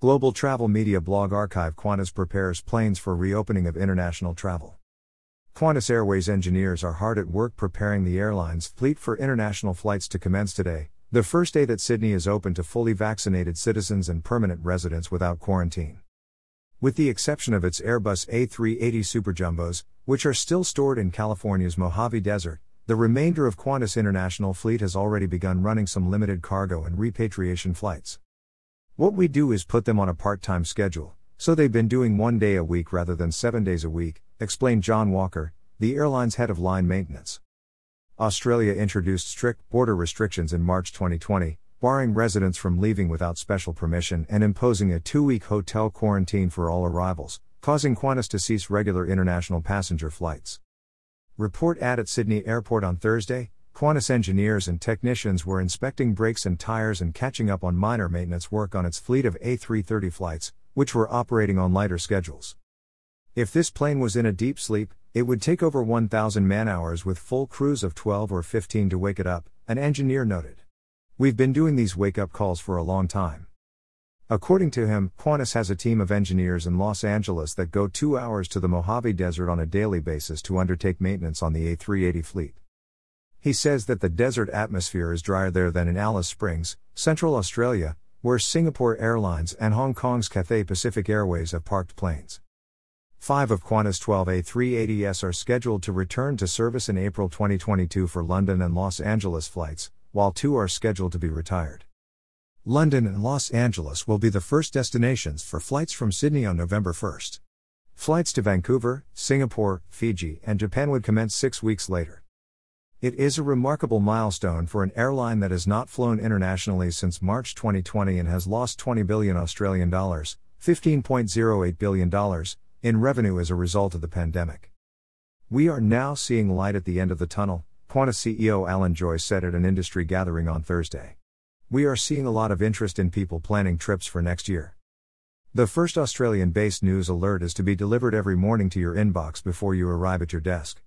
Global travel media blog archive. Qantas prepares planes for reopening of international travel. Qantas Airways engineers are hard at work preparing the airline's fleet for international flights to commence today, the first day that Sydney is open to fully vaccinated citizens and permanent residents without quarantine. With the exception of its Airbus A380 superjumbos, which are still stored in California's Mojave Desert, the remainder of Qantas' international fleet has already begun running some limited cargo and repatriation flights. What we do is put them on a part-time schedule, so they've been doing 1 day a week rather than 7 days a week, explained John Walker, the airline's head of line maintenance. Australia introduced strict border restrictions in March 2020, barring residents from leaving without special permission and imposing a 2-week hotel quarantine for all arrivals, causing Qantas to cease regular international passenger flights. Report ad at Sydney Airport on Thursday, Qantas engineers and technicians were inspecting brakes and tyres and catching up on minor maintenance work on its fleet of A330 flights, which were operating on lighter schedules. If this plane was in a deep sleep, it would take over 1,000 man-hours with full crews of 12 or 15 to wake it up, an engineer noted. We've been doing these wake-up calls for a long time. According to him, Qantas has a team of engineers in Los Angeles that go 2 hours to the Mojave Desert on a daily basis to undertake maintenance on the A380 fleet. He says that the desert atmosphere is drier there than in Alice Springs, Central Australia, where Singapore Airlines and Hong Kong's Cathay Pacific Airways have parked planes. 5 of Qantas' 12 A380s are scheduled to return to service in April 2022 for London and Los Angeles flights, while 2 are scheduled to be retired. London and Los Angeles will be the first destinations for flights from Sydney on November 1st. Flights to Vancouver, Singapore, Fiji, and Japan would commence 6 weeks later. It is a remarkable milestone for an airline that has not flown internationally since March 2020 and has lost $20 billion, $15.08 billion, in revenue as a result of the pandemic. We are now seeing light at the end of the tunnel, Qantas CEO Alan Joyce said at an industry gathering on Thursday. We are seeing a lot of interest in people planning trips for next year. The first Australian-based news alert is to be delivered every morning to your inbox before you arrive at your desk.